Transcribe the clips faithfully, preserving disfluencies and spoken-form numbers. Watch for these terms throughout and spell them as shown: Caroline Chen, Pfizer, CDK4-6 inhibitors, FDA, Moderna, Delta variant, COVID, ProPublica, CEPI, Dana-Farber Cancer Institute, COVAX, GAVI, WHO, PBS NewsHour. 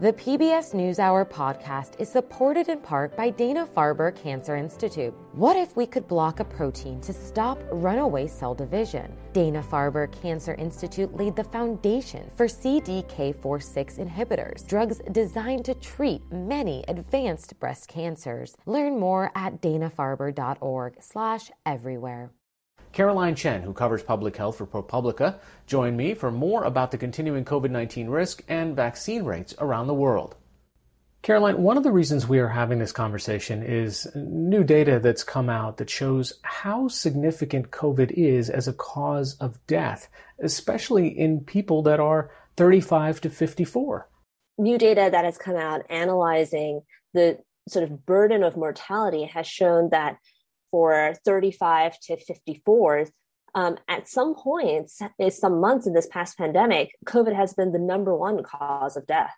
The P B S NewsHour podcast is supported in part by Dana-Farber Cancer Institute. What if we could block a protein to stop runaway cell division? Dana-Farber Cancer Institute laid the foundation for C D K four six inhibitors, drugs designed to treat many advanced breast cancers. Learn more at dana farber dot org slash everywhere. Caroline Chen, who covers public health for ProPublica, joined me for more about the continuing covid nineteen risk and vaccine rates around the world. Caroline, one of the reasons we are having this conversation is new data that's come out that shows how significant COVID is as a cause of death, especially in people that are thirty-five to fifty-four. New data that has come out analyzing the sort of burden of mortality has shown that for thirty-five to fifty-fours, um, at some points, some months in this past pandemic, COVID has been the number one cause of death.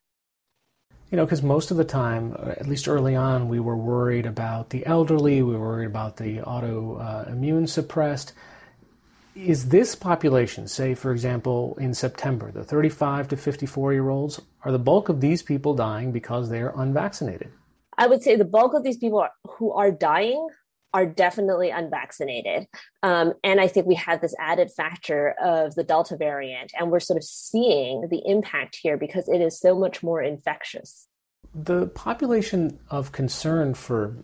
You know, because most of the time, at least early on, we were worried about the elderly, we were worried about the autoimmune uh, suppressed. Is this population, say, for example, in September, the thirty-five to fifty-four-year-olds, are the bulk of these people dying because they're unvaccinated? I would say the bulk of these people are, who are dying are definitely unvaccinated. Um, and I think we have this added factor of the Delta variant, and we're sort of seeing the impact here because it is so much more infectious. The population of concern for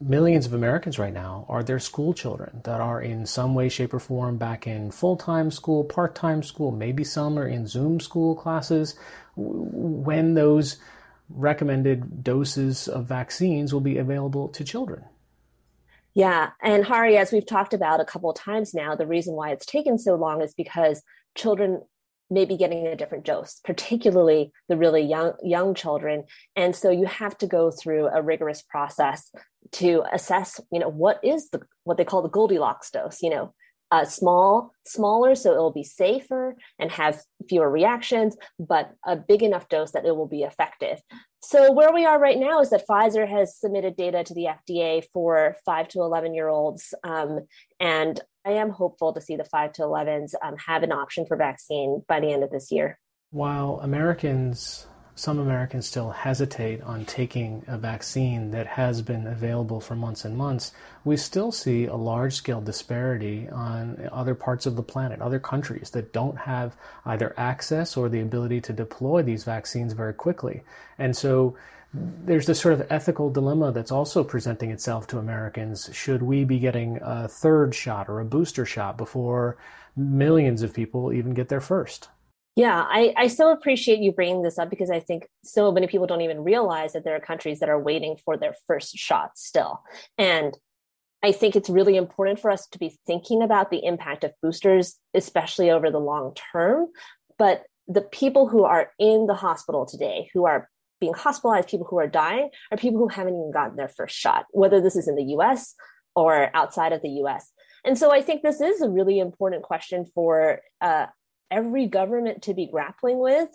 millions of Americans right now are their school children that are in some way, shape, or form back in full-time school, part-time school, maybe some are in Zoom school classes, when those recommended doses of vaccines will be available to children. Yeah. And Hari, as we've talked about a couple of times now, the reason why it's taken so long is because children may be getting a different dose, particularly the really young, young children. And so you have to go through a rigorous process to assess, you know, what is the, what they call the Goldilocks dose, you know, uh, small, smaller, so it'll be safer and have fewer reactions, but a big enough dose that it will be effective. So where we are right now is that Pfizer has submitted data to the F D A for five to eleven year olds. Um, and I am hopeful to see the five to elevens um, have an option for vaccine by the end of this year. While Americans, some Americans still hesitate on taking a vaccine that has been available for months and months, we still see a large scale disparity on other parts of the planet, other countries that don't have either access or the ability to deploy these vaccines very quickly. And so there's this sort of ethical dilemma that's also presenting itself to Americans. Should we be getting a third shot or a booster shot before millions of people even get their first? Yeah, I, I so appreciate you bringing this up because I think so many people don't even realize that there are countries that are waiting for their first shot still. And I think it's really important for us to be thinking about the impact of boosters, especially over the long term. But the people who are in the hospital today, who are being hospitalized, people who are dying, are people who haven't even gotten their first shot, whether this is in the U S or outside of the U S. And so I think this is a really important question for uh every government to be grappling with.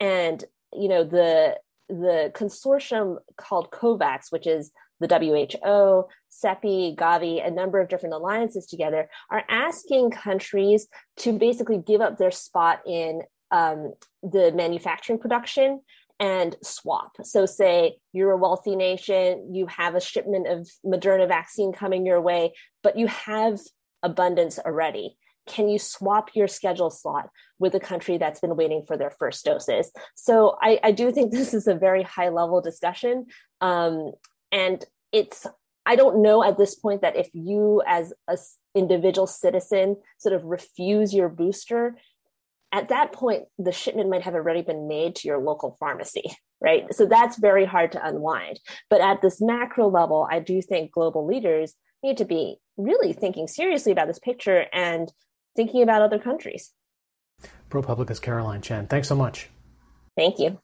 And, you know, the the consortium called COVAX, which is the W H O, CEPI, GAVI, a number of different alliances together, are asking countries to basically give up their spot in um, the manufacturing production and swap. So say you're a wealthy nation, you have a shipment of Moderna vaccine coming your way, but you have abundance already. Can you swap your schedule slot with a country that's been waiting for their first doses? So I, I do think this is a very high level discussion. Um, and it's, I don't know at this point that if you as an individual citizen sort of refuse your booster, at that point, the shipment might have already been made to your local pharmacy, right? So that's very hard to unwind. But at this macro level, I do think global leaders need to be really thinking seriously about this picture and thinking about other countries. ProPublica's Caroline Chen, thanks so much. Thank you.